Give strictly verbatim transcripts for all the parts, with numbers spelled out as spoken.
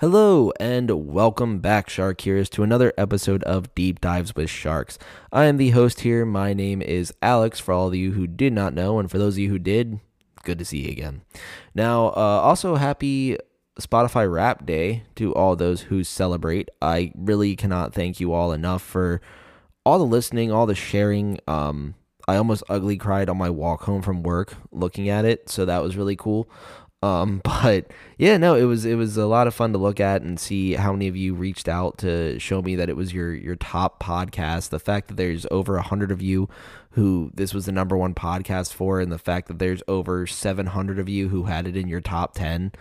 Hello and welcome back, shark hearers, to another episode of Deep Dives with Sharks. I am the host here. My name is Alex, for all of you who did not know, and for those of you who did, good to see you again. Now, uh, also happy Spotify Wrap Day to all those who celebrate. I really cannot thank you all enough for all the listening, all the sharing. Um, I almost ugly cried on my walk home from work looking at it, so that was really cool. Um, but yeah, no, it was, it was a lot of fun to look at and see how many of you reached out to show me that it was your, your top podcast. The fact that there's over a hundred of you who this was the number one podcast for, and the fact that there's over seven hundred of you who had it in your top ten,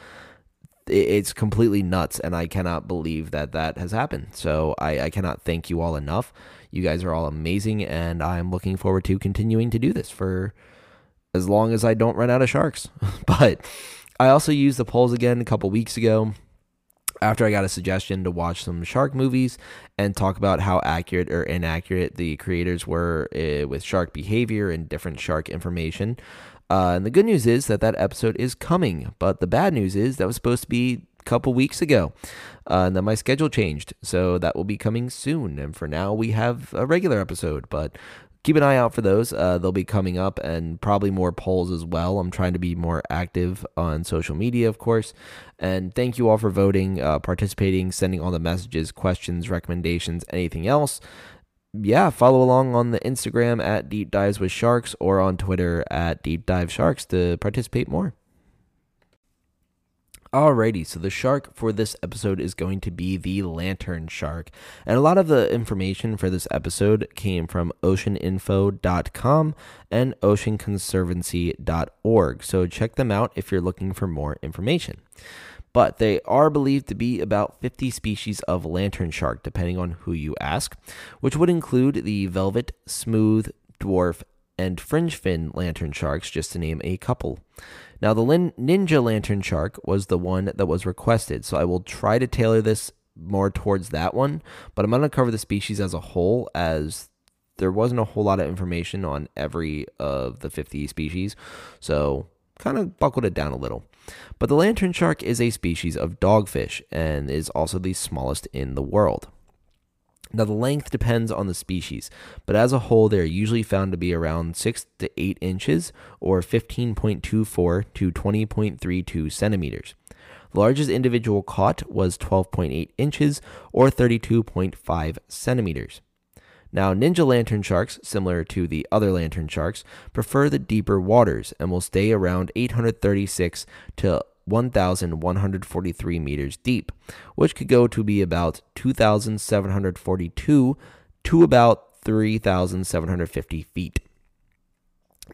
it, it's completely nuts. And I cannot believe that that has happened. So I, I cannot thank you all enough. You guys are all amazing. And I'm looking forward to continuing to do this for as long as I don't run out of sharks, but I also used the polls again a couple weeks ago after I got a suggestion to watch some shark movies and talk about how accurate or inaccurate the creators were uh, with shark behavior and different shark information. Uh, and the good news is that that episode is coming, but the bad news is that was supposed to be a couple weeks ago, uh, and then my schedule changed, so that will be coming soon. And for now, we have a regular episode, but keep an eye out for those. Uh, they'll be coming up, and probably more polls as well. I'm trying to be more active on social media, of course. And thank you all for voting, uh, participating, sending all the messages, questions, recommendations, anything else. Yeah, follow along on the Instagram at Deep Dives with Sharks or on Twitter at Deep Dive Sharks to participate more. Alrighty, so the shark for this episode is going to be the lantern shark. And a lot of the information for this episode came from ocean info dot com and ocean conservancy dot org. So check them out if you're looking for more information. But they are believed to be about fifty species of lantern shark, depending on who you ask, which would include the velvet, smooth, dwarf, and fringe fin lantern sharks, just to name a couple. Now, the lin- ninja lantern shark was the one that was requested, so I will try to tailor this more towards that one, but I'm going to cover the species as a whole, as there wasn't a whole lot of information on every of the fifty species, so kind of buckled it down a little. But the lantern shark is a species of dogfish and is also the smallest in the world. Now, the length depends on the species, but as a whole, they're usually found to be around six to eight inches, or fifteen point two four to twenty point three two centimeters. The largest individual caught was twelve point eight inches, or thirty-two point five centimeters. Now, ninja lantern sharks, similar to the other lantern sharks, prefer the deeper waters and will stay around eight thirty-six to one thousand one hundred forty-three meters deep, which could go to be about two thousand seven hundred forty-two to about three thousand seven hundred fifty feet.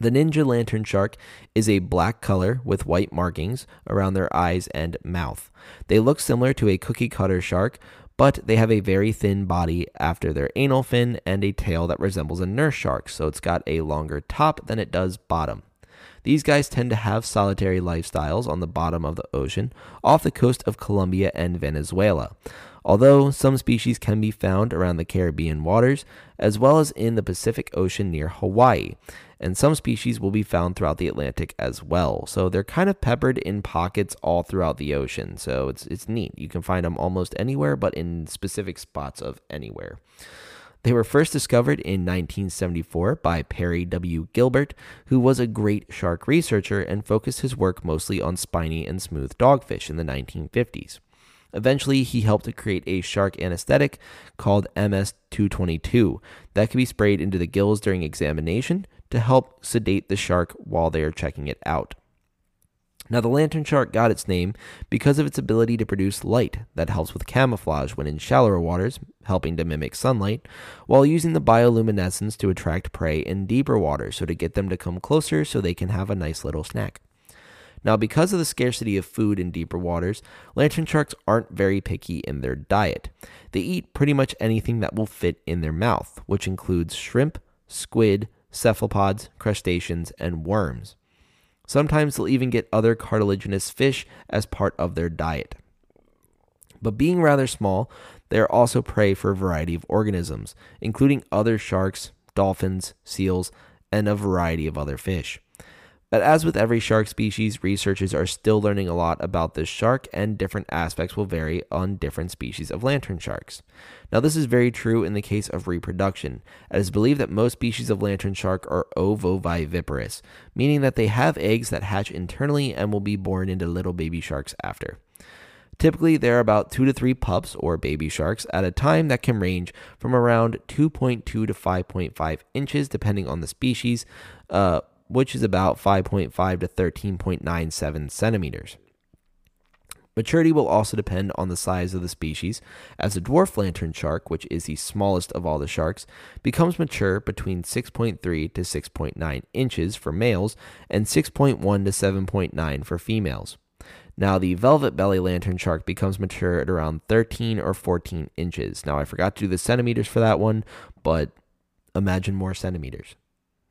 The ninja lantern shark is a black color with white markings around their eyes and mouth. They look similar to a cookie cutter shark, but they have a very thin body after their anal fin and a tail that resembles a nurse shark, so it's got a longer top than it does bottom. These guys tend to have solitary lifestyles on the bottom of the ocean, off the coast of Colombia and Venezuela, although some species can be found around the Caribbean waters, as well as in the Pacific Ocean near Hawaii, and some species will be found throughout the Atlantic as well. So they're kind of peppered in pockets all throughout the ocean, so it's it's neat. You can find them almost anywhere, but in specific spots of anywhere. They were first discovered in nineteen seventy-four by Perry W. Gilbert, who was a great shark researcher and focused his work mostly on spiny and smooth dogfish in the nineteen fifties. Eventually, he helped to create a shark anesthetic called M S two twenty-two that could be sprayed into the gills during examination to help sedate the shark while they are checking it out. Now, the lantern shark got its name because of its ability to produce light that helps with camouflage when in shallower waters, helping to mimic sunlight, while using the bioluminescence to attract prey in deeper waters, so to get them to come closer so they can have a nice little snack. Now, because of the scarcity of food in deeper waters, lantern sharks aren't very picky in their diet. They eat pretty much anything that will fit in their mouth, which includes shrimp, squid, cephalopods, crustaceans, and worms. Sometimes they'll even get other cartilaginous fish as part of their diet. But being rather small, they are also prey for a variety of organisms, including other sharks, dolphins, seals, and a variety of other fish. But as with every shark species, researchers are still learning a lot about this shark, and different aspects will vary on different species of lantern sharks. Now, this is very true in the case of reproduction. It is believed that most species of lantern shark are ovoviviparous, meaning that they have eggs that hatch internally and will be born into little baby sharks after. Typically, there are about two to three pups or baby sharks at a time that can range from around two point two to five point five inches depending on the species, uh, which is about five point five to thirteen point nine seven centimeters. Maturity will also depend on the size of the species, as the dwarf lantern shark, which is the smallest of all the sharks, becomes mature between six point three to six point nine inches for males and six point one to seven point nine for females. Now, the velvet belly lantern shark becomes mature at around thirteen or fourteen inches. Now, I forgot to do the centimeters for that one, but imagine more centimeters.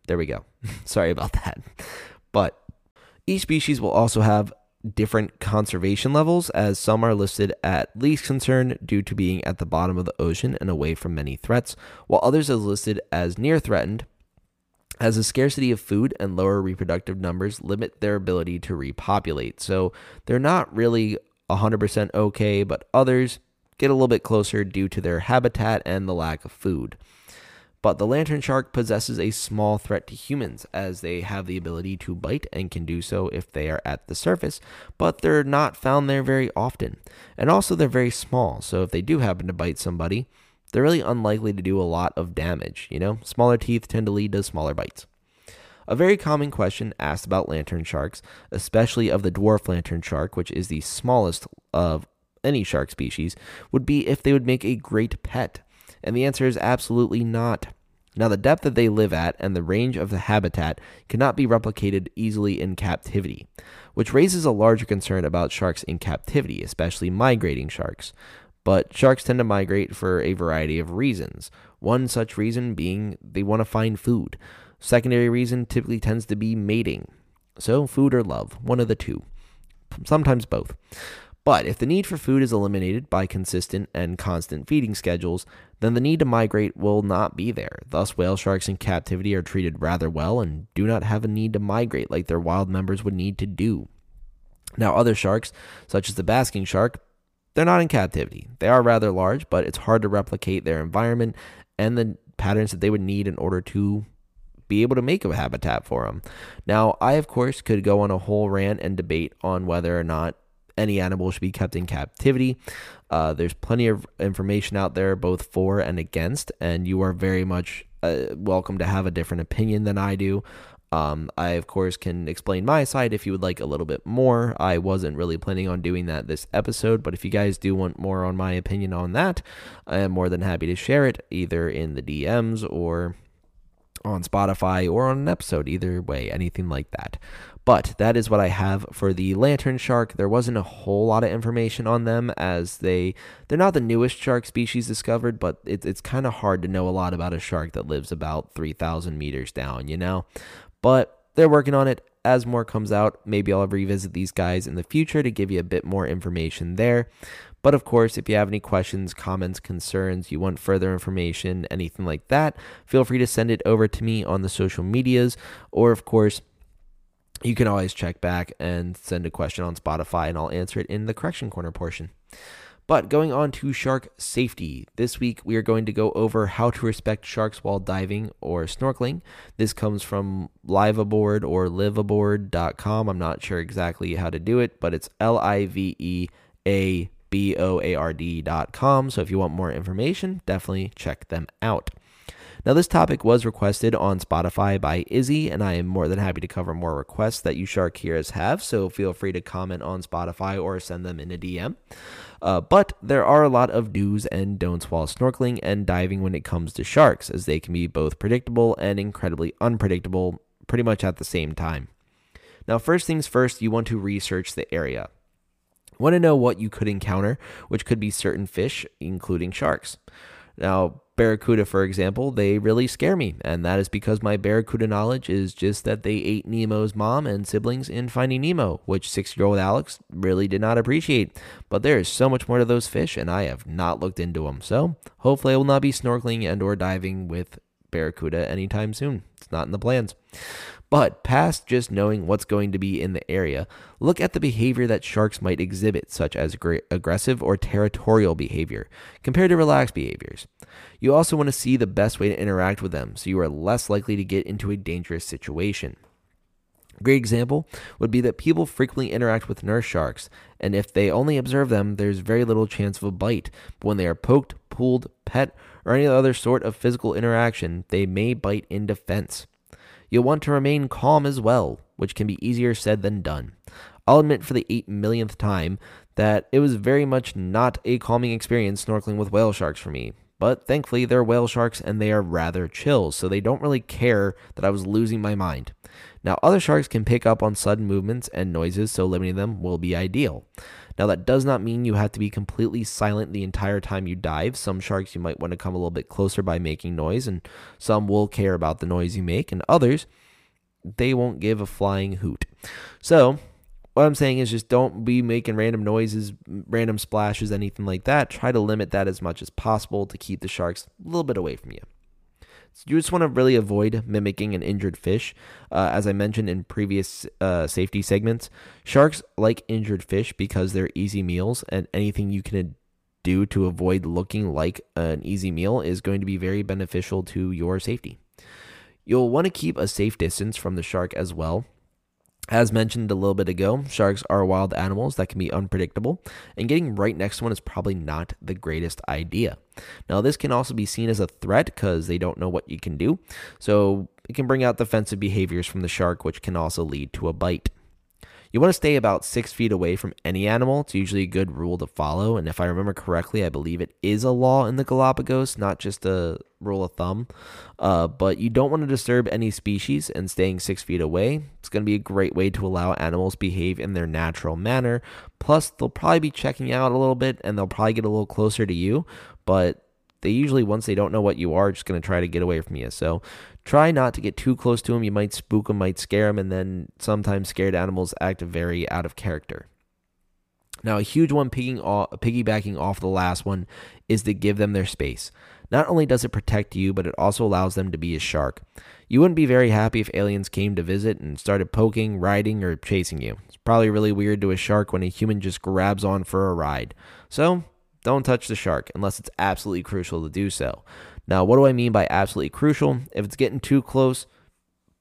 There we go. Sorry about that. But each species will also have different conservation levels, as some are listed at least concern due to being at the bottom of the ocean and away from many threats, while others are listed as near threatened, as the scarcity of food and lower reproductive numbers limit their ability to repopulate. So they're not really one hundred percent okay, but others get a little bit closer due to their habitat and the lack of food. But the lantern shark possesses a small threat to humans, as they have the ability to bite and can do so if they are at the surface, but they're not found there very often. And also, they're very small, so if they do happen to bite somebody, they're really unlikely to do a lot of damage, you know? Smaller teeth tend to lead to smaller bites. A very common question asked about lantern sharks, especially of the dwarf lantern shark, which is the smallest of any shark species, would be if they would make a great pet. And the answer is absolutely not. Now, the depth that they live at and the range of the habitat cannot be replicated easily in captivity, which raises a larger concern about sharks in captivity, especially migrating sharks. But sharks tend to migrate for a variety of reasons. One such reason being they want to find food. Secondary reason typically tends to be mating. So food or love, one of the two. Sometimes both. But if the need for food is eliminated by consistent and constant feeding schedules, then the need to migrate will not be there. Thus, whale sharks in captivity are treated rather well and do not have a need to migrate like their wild members would need to do. Now, other sharks, such as the basking shark, they're not in captivity. They are rather large, but it's hard to replicate their environment and the patterns that they would need in order to be able to make a habitat for them. Now, I, of course, could go on a whole rant and debate on whether or not any animal should be kept in captivity. Uh, there's plenty of information out there, both for and against, and you are very much uh, welcome to have a different opinion than I do. Um, I, of course, can explain my side if you would like a little bit more. I wasn't really planning on doing that this episode, but if you guys do want more on my opinion on that, I am more than happy to share it, either in the D Ms or on Spotify or on an episode, either way, anything like that. But that is what I have for the lantern shark. There wasn't a whole lot of information on them, as they, they're not the newest shark species discovered, but it, it's kind of hard to know a lot about a shark that lives about three thousand meters down, you know? But they're working on it. As more comes out, maybe I'll revisit these guys in the future to give you a bit more information there. But of course, if you have any questions, comments, concerns, you want further information, anything like that, feel free to send it over to me on the social medias. Or of course, you can always check back and send a question on Spotify, and I'll answer it in the correction corner portion. But going on to shark safety, this week we are going to go over how to respect sharks while diving or snorkeling. This comes from Liveaboard or liveaboard dot com. I'm not sure exactly how to do it, but it's L I V E A B O A R D dot com. So if you want more information, definitely check them out. Now, this topic was requested on Spotify by Izzy, and I am more than happy to cover more requests that you shark hearers have, so feel free to comment on Spotify or send them in a D M. Uh, but there are a lot of do's and don'ts while snorkeling and diving when it comes to sharks, as they can be both predictable and incredibly unpredictable pretty much at the same time. Now, first things first, you want to research the area. You want to know what you could encounter, which could be certain fish, including sharks. Now, barracuda, for example, they really scare me, and that is because my barracuda knowledge is just that they ate Nemo's mom and siblings in Finding Nemo, which six-year-old Alex really did not appreciate. But there is so much more to those fish, and I have not looked into them, so hopefully I will not be snorkeling and or diving with barracuda anytime soon. It's not in the plans. But past just knowing what's going to be in the area, look at the behavior that sharks might exhibit, such as aggressive or territorial behavior, compared to relaxed behaviors. You also want to see the best way to interact with them, so you are less likely to get into a dangerous situation. A great example would be that people frequently interact with nurse sharks, and if they only observe them, there's very little chance of a bite. But when they are poked, pulled, pet, or any other sort of physical interaction, they may bite in defense. You'll want to remain calm as well, which can be easier said than done. I'll admit for the eight millionth time that it was very much not a calming experience snorkeling with whale sharks for me. But thankfully, they're whale sharks and they are rather chill, so they don't really care that I was losing my mind. Now, other sharks can pick up on sudden movements and noises, so limiting them will be ideal. Now, that does not mean you have to be completely silent the entire time you dive. Some sharks you might want to come a little bit closer by making noise, and some will care about the noise you make, and others, they won't give a flying hoot. So, what I'm saying is just don't be making random noises, random splashes, anything like that. Try to limit that as much as possible to keep the sharks a little bit away from you. So you just want to really avoid mimicking an injured fish. Uh, as I mentioned in previous uh, safety segments, sharks like injured fish because they're easy meals, and anything you can do to avoid looking like an easy meal is going to be very beneficial to your safety. You'll want to keep a safe distance from the shark as well. As mentioned a little bit ago, sharks are wild animals that can be unpredictable, and getting right next to one is probably not the greatest idea. Now, this can also be seen as a threat because they don't know what you can do, so it can bring out defensive behaviors from the shark, which can also lead to a bite. You want to stay about six feet away from any animal. It's usually a good rule to follow, and if I remember correctly, I believe it is a law in the Galapagos, not just a rule of thumb, uh, but you don't want to disturb any species, and staying six feet away, it's going to be a great way to allow animals behave in their natural manner. Plus, they'll probably be checking out a little bit, and they'll probably get a little closer to you, but they usually, once they don't know what you are, just going to try to get away from you. So try not to get too close to them. You might spook them, might scare them, and then sometimes scared animals act very out of character. Now, a huge one piggybacking off the last one is to give them their space. Not only does it protect you, but it also allows them to be a shark. You wouldn't be very happy if aliens came to visit and started poking, riding, or chasing you. It's probably really weird to a shark when a human just grabs on for a ride. So don't touch the shark unless it's absolutely crucial to do so. Now, what do I mean by absolutely crucial? If it's getting too close,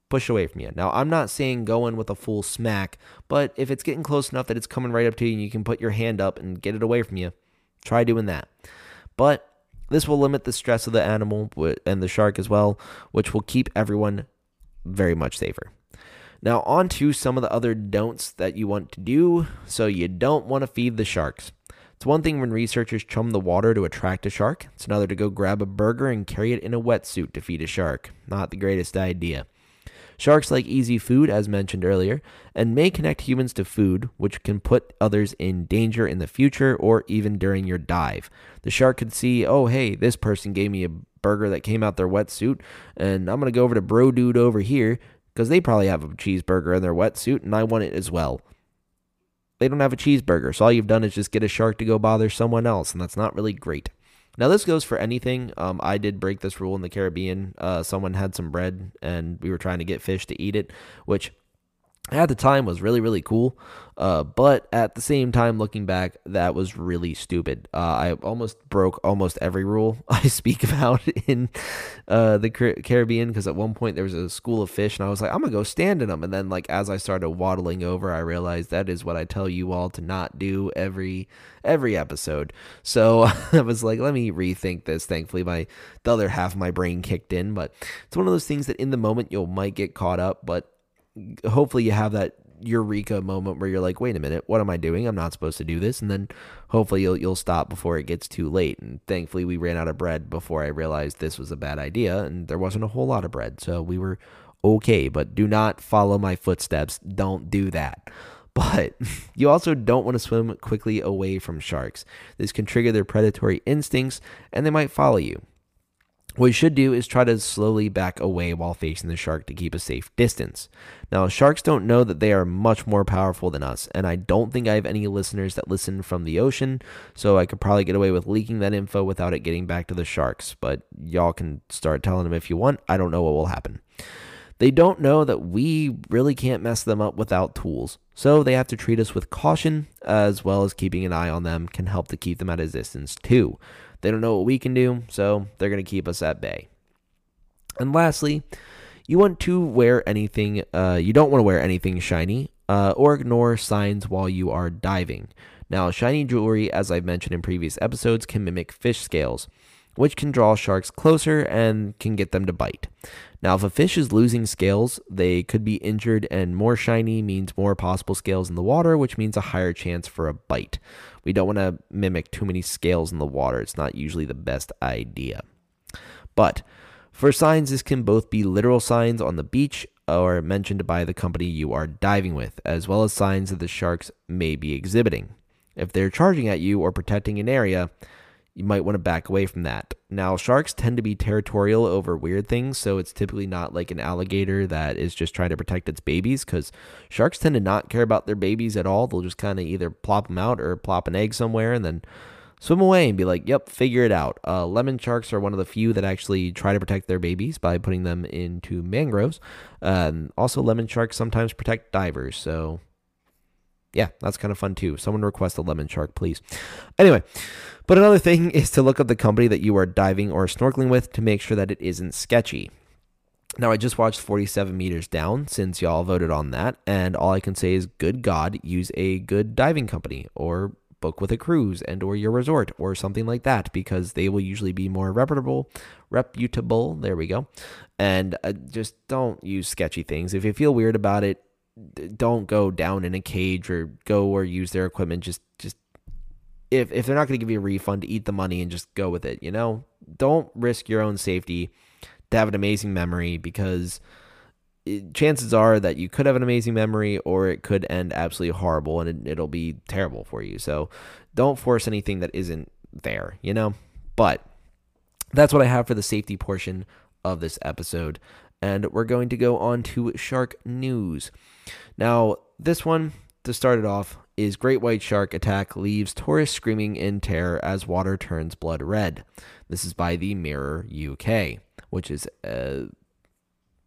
push away from you. Now, I'm not saying go in with a full smack, but if it's getting close enough that it's coming right up to you and you can put your hand up and get it away from you, try doing that. But this will limit the stress of the animal and the shark as well, which will keep everyone very much safer. Now, on to some of the other don'ts that you want to do. So you don't want to feed the sharks. It's one thing when researchers chum the water to attract a shark. It's another to go grab a burger and carry it in a wetsuit to feed a shark. Not the greatest idea. Sharks like easy food, as mentioned earlier, and may connect humans to food, which can put others in danger in the future or even during your dive. The shark could see, oh, hey, this person gave me a burger that came out their wetsuit, and I'm going to go over to bro dude over here because they probably have a cheeseburger in their wetsuit, and I want it as well. They don't have a cheeseburger, so all you've done is just get a shark to go bother someone else, and that's not really great. Now, this goes for anything. Um, I did break this rule in the Caribbean. Uh, someone had some bread, and we were trying to get fish to eat it, which at the time was really, really cool. Uh, but at the same time, looking back, that was really stupid. Uh, I almost broke almost every rule I speak about in uh, the Caribbean because at one point there was a school of fish and I was like, I'm going to go stand in them. And then like as I started waddling over, I realized that is what I tell you all to not do every every episode. So I was like, let me rethink this. Thankfully, my the other half of my brain kicked in. But it's one of those things that in the moment you might get caught up, but hopefully you have that eureka moment where you're like, wait a minute, what am I doing? I'm not supposed to do this. And then hopefully you'll you'll stop before it gets too late. And thankfully we ran out of bread before I realized this was a bad idea, and there wasn't a whole lot of bread. So we were okay, but do not follow my footsteps. Don't do that. But you also don't want to swim quickly away from sharks. This can trigger their predatory instincts and they might follow you. What you should do is try to slowly back away while facing the shark to keep a safe distance. Now, sharks don't know that they are much more powerful than us, and I don't think I have any listeners that listen from the ocean, so I could probably get away with leaking that info without it getting back to the sharks, but y'all can start telling them if you want. I don't know what will happen. They don't know that we really can't mess them up without tools, so they have to treat us with caution, as well as keeping an eye on them can help to keep them at a distance too. They don't know what we can do, so they're going to keep us at bay. And lastly, you want to wear anything, uh, you don't want to wear anything shiny uh, or ignore signs while you are diving. Now, shiny jewelry, as I've mentioned in previous episodes, can mimic fish scales, which can draw sharks closer and can get them to bite. Now, if a fish is losing scales, they could be injured, and more shiny means more possible scales in the water, which means a higher chance for a bite. We don't want to mimic too many scales in the water. It's not usually the best idea. But for signs, this can both be literal signs on the beach or mentioned by the company you are diving with, as well as signs that the sharks may be exhibiting. If they're charging at you or protecting an area, you might want to back away from that. Now, sharks tend to be territorial over weird things, so it's typically not like an alligator that is just trying to protect its babies, because sharks tend to not care about their babies at all. They'll just kind of either plop them out or plop an egg somewhere and then swim away and be like, yep, figure it out. Uh, lemon sharks are one of the few that actually try to protect their babies by putting them into mangroves. Um, also, lemon sharks sometimes protect divers, so yeah, that's kind of fun too. Someone request a lemon shark, please. Anyway, but another thing is to look up the company that you are diving or snorkeling with to make sure that it isn't sketchy. Now, I just watched forty-seven meters down since y'all voted on that, and all I can say is, good God, use a good diving company or book with a cruise and or your resort or something like that, because they will usually be more reputable, reputable, there we go, and uh, just don't use sketchy things. If you feel weird about it, don't go down in a cage or go or use their equipment. Just, just if, if they're not going to give you a refund, eat the money and just go with it. You know, don't risk your own safety to have an amazing memory, because it, chances are that you could have an amazing memory or it could end absolutely horrible and it, it'll be terrible for you. So don't force anything that isn't there, you know, but that's what I have for the safety portion of this episode. And we're going to go on to shark news. Now, this one, to start it off, is great white shark attack leaves tourists screaming in terror as water turns blood red. This is by The Mirror U K, which is uh,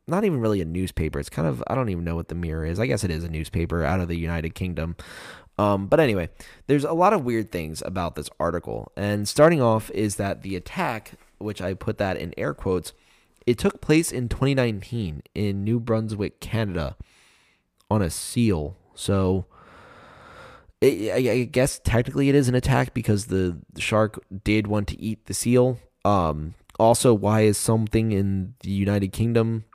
not even really a newspaper. It's kind of, I don't even know what The Mirror is. I guess it is a newspaper out of the United Kingdom. Um, but anyway, there's a lot of weird things about this article. And starting off is that the attack, which I put that in air quotes, it took place in twenty nineteen in New Brunswick, Canada, on a seal. So it, I guess technically it is an attack because the shark did want to eat the seal. Um, also, why is something in the United Kingdom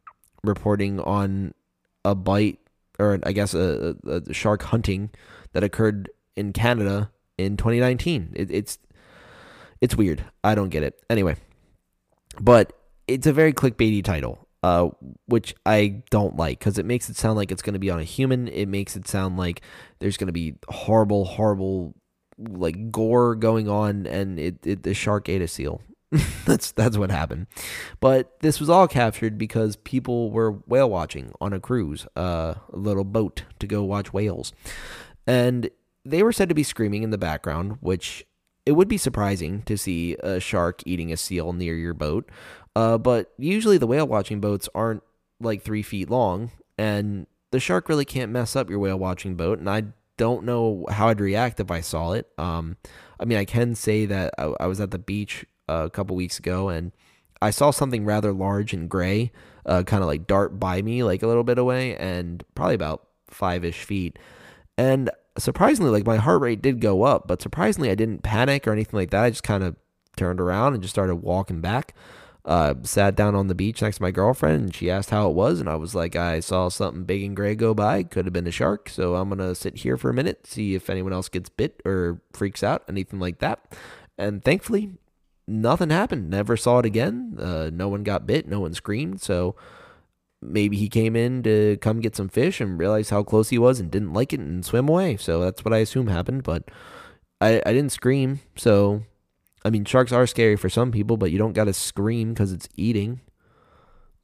reporting on a bite, or I guess a, a shark hunting that occurred in Canada in twenty nineteen? It, it's, it's weird. I don't get it. Anyway, but it's a very clickbaity title, uh, which I don't like, because it makes it sound like it's going to be on a human. It makes it sound like there's going to be horrible, horrible, like, gore going on, and it, it the shark ate a seal. that's that's what happened. But this was all captured because people were whale watching on a cruise, uh, a little boat to go watch whales, and they were said to be screaming in the background, which it would be surprising to see a shark eating a seal near your boat. Uh, but usually the whale watching boats aren't like three feet long, and the shark really can't mess up your whale watching boat. And I don't know how I'd react if I saw it. Um, I mean, I can say that I, I was at the beach uh, a couple weeks ago, and I saw something rather large and gray, uh, kind of like dart by me, like a little bit away, and probably about five-ish feet. And surprisingly, like, my heart rate did go up, but surprisingly I didn't panic or anything like that. I just kind of turned around and just started walking back. Uh, sat down on the beach next to my girlfriend, and she asked how it was, and I was like, I saw something big and gray go by. Could have been a shark, so I'm going to sit here for a minute, see if anyone else gets bit or freaks out, anything like that. And thankfully, nothing happened. Never saw it again. Uh, no one got bit. No one screamed. So maybe he came in to come get some fish and realized how close he was and didn't like it and swam away. So that's what I assume happened, but I, I didn't scream, so I mean, sharks are scary for some people, but you don't got to scream because it's eating.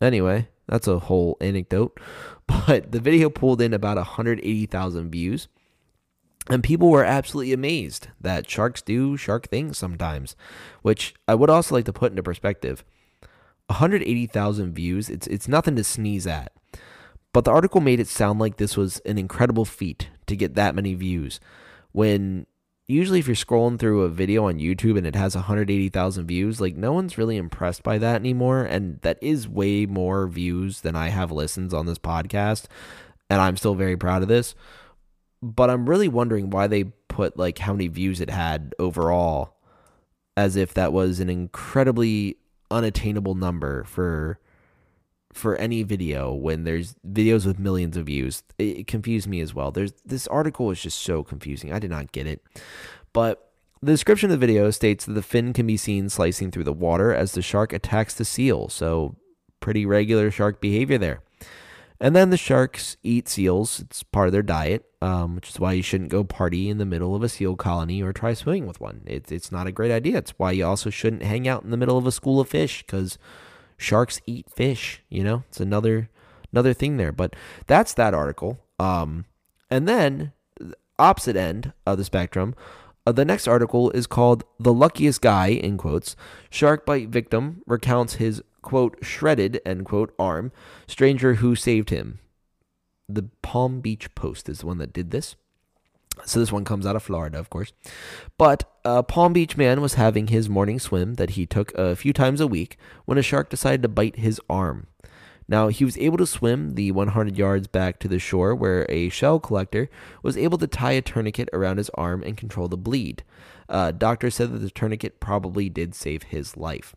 Anyway, that's a whole anecdote. But the video pulled in about one hundred eighty thousand views, and people were absolutely amazed that sharks do shark things sometimes, which I would also like to put into perspective. one hundred eighty thousand views. It's, it's nothing to sneeze at. But the article made it sound like this was an incredible feat to get that many views, when usually if you're scrolling through a video on YouTube and it has one hundred eighty thousand views, like no one's really impressed by that anymore. And that is way more views than I have listens on this podcast. And I'm still very proud of this. But I'm really wondering why they put like how many views it had overall, as if that was an incredibly unattainable number for for any video when there's videos with millions of views. It confused me as well. There's this article is just so confusing. I did not get it. But the description of the video states that the fin can be seen slicing through the water as the shark attacks the seal. So pretty regular shark behavior there. And then the sharks eat seals. It's part of their diet, um, which is why you shouldn't go party in the middle of a seal colony or try swimming with one. It, it's not a great idea. It's why you also shouldn't hang out in the middle of a school of fish, because sharks eat fish, you know? It's another another thing there. But that's that article. Um, and then, the opposite end of the spectrum, uh, the next article is called "The Luckiest Guy," in quotes, "Shark Bite Victim Recounts His quote shredded end quote arm, stranger who saved him." The Palm Beach Post is the one that did this. So this one comes out of Florida, of course. But a Palm Beach man was having his morning swim that he took a few times a week when a shark decided to bite his arm. Now, he was able to swim the one hundred yards back to the shore, where a shell collector was able to tie a tourniquet around his arm and control the bleed. Uh, doctor said that the tourniquet probably did save his life.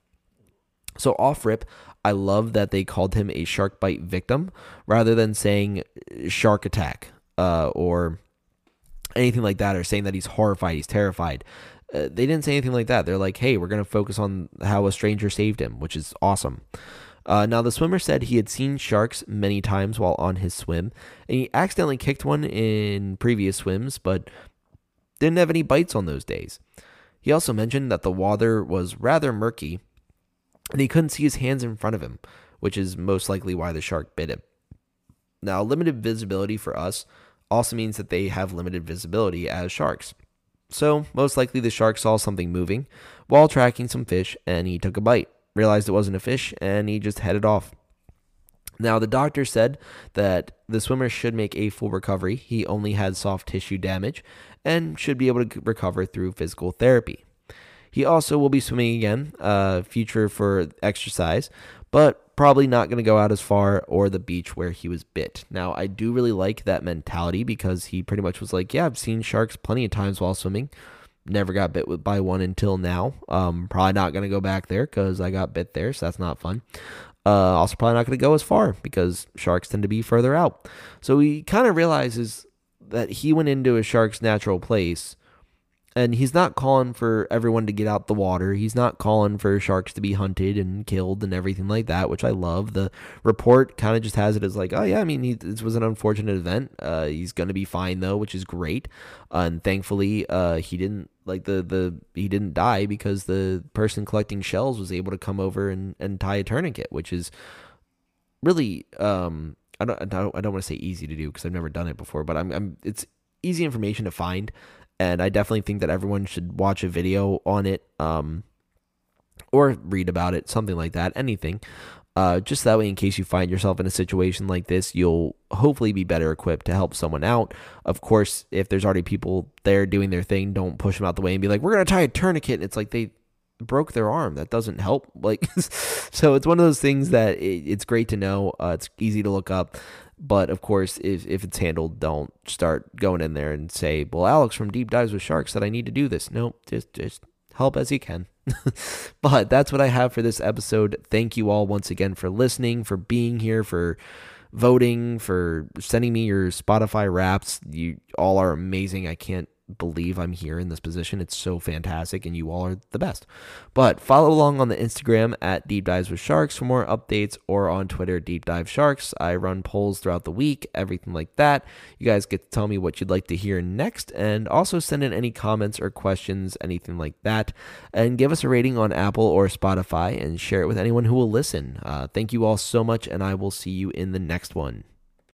So off rip, I love that they called him a shark bite victim rather than saying shark attack uh, or anything like that, or saying that he's horrified, he's terrified. Uh, they didn't say anything like that. They're like, hey, we're going to focus on how a stranger saved him, which is awesome. Uh, now, the swimmer said he had seen sharks many times while on his swim, and he accidentally kicked one in previous swims, but didn't have any bites on those days. He also mentioned that the water was rather murky, and he couldn't see his hands in front of him, which is most likely why the shark bit him. Now, limited visibility for us also means that they have limited visibility as sharks. So, most likely the shark saw something moving while tracking some fish, and he took a bite, realized it wasn't a fish, and he just headed off. Now, the doctor said that the swimmer should make a full recovery. He only had soft tissue damage and should be able to recover through physical therapy. He also will be swimming again, uh, future for exercise, but probably not going to go out as far or the beach where he was bit. Now, I do really like that mentality, because he pretty much was like, yeah, I've seen sharks plenty of times while swimming. Never got bit by one until now. Um, probably not going to go back there because I got bit there, so that's not fun. Uh, also probably not going to go as far because sharks tend to be further out. So he kind of realizes that he went into a shark's natural place. And he's not calling for everyone to get out the water. He's not calling for sharks to be hunted and killed and everything like that, which I love. The report kind of just has it as like, oh, yeah, I mean, he, this was an unfortunate event. Uh, he's going to be fine, though, which is great. Uh, and thankfully, uh, he didn't like the, the he didn't die because the person collecting shells was able to come over and, and tie a tourniquet, which is really um, I don't I don't, I don't want to say easy to do because I've never done it before, but I'm, I'm it's easy information to find. And I definitely think that everyone should watch a video on it um, or read about it, something like that, anything. Uh, just that way, in case you find yourself in a situation like this, you'll hopefully be better equipped to help someone out. Of course, if there's already people there doing their thing, don't push them out the way and be like, we're going to tie a tourniquet. And it's like they broke their arm. That doesn't help. Like, so it's one of those things that it, it's great to know. Uh, it's easy to look up. But, of course, if, if it's handled, don't start going in there and say, well, Alex from Deep Dives with Sharks said I need to do this. No, nope, just just help as you can. But that's what I have for this episode. Thank you all once again for listening, for being here, for voting, for sending me your Spotify raps. You all are amazing. I can't believe I'm here in this position. It's so fantastic, and you all are the best. But follow along on the Instagram at Deep Dives with Sharks for more updates, or on Twitter, Deep Dive Sharks. I run polls throughout the week, everything like that. You guys get to tell me what you'd like to hear next, and also send in any comments or questions, anything like that, and give us a rating on Apple or Spotify and share it with anyone who will listen. Uh, thank you all so much, and I will see you in the next one.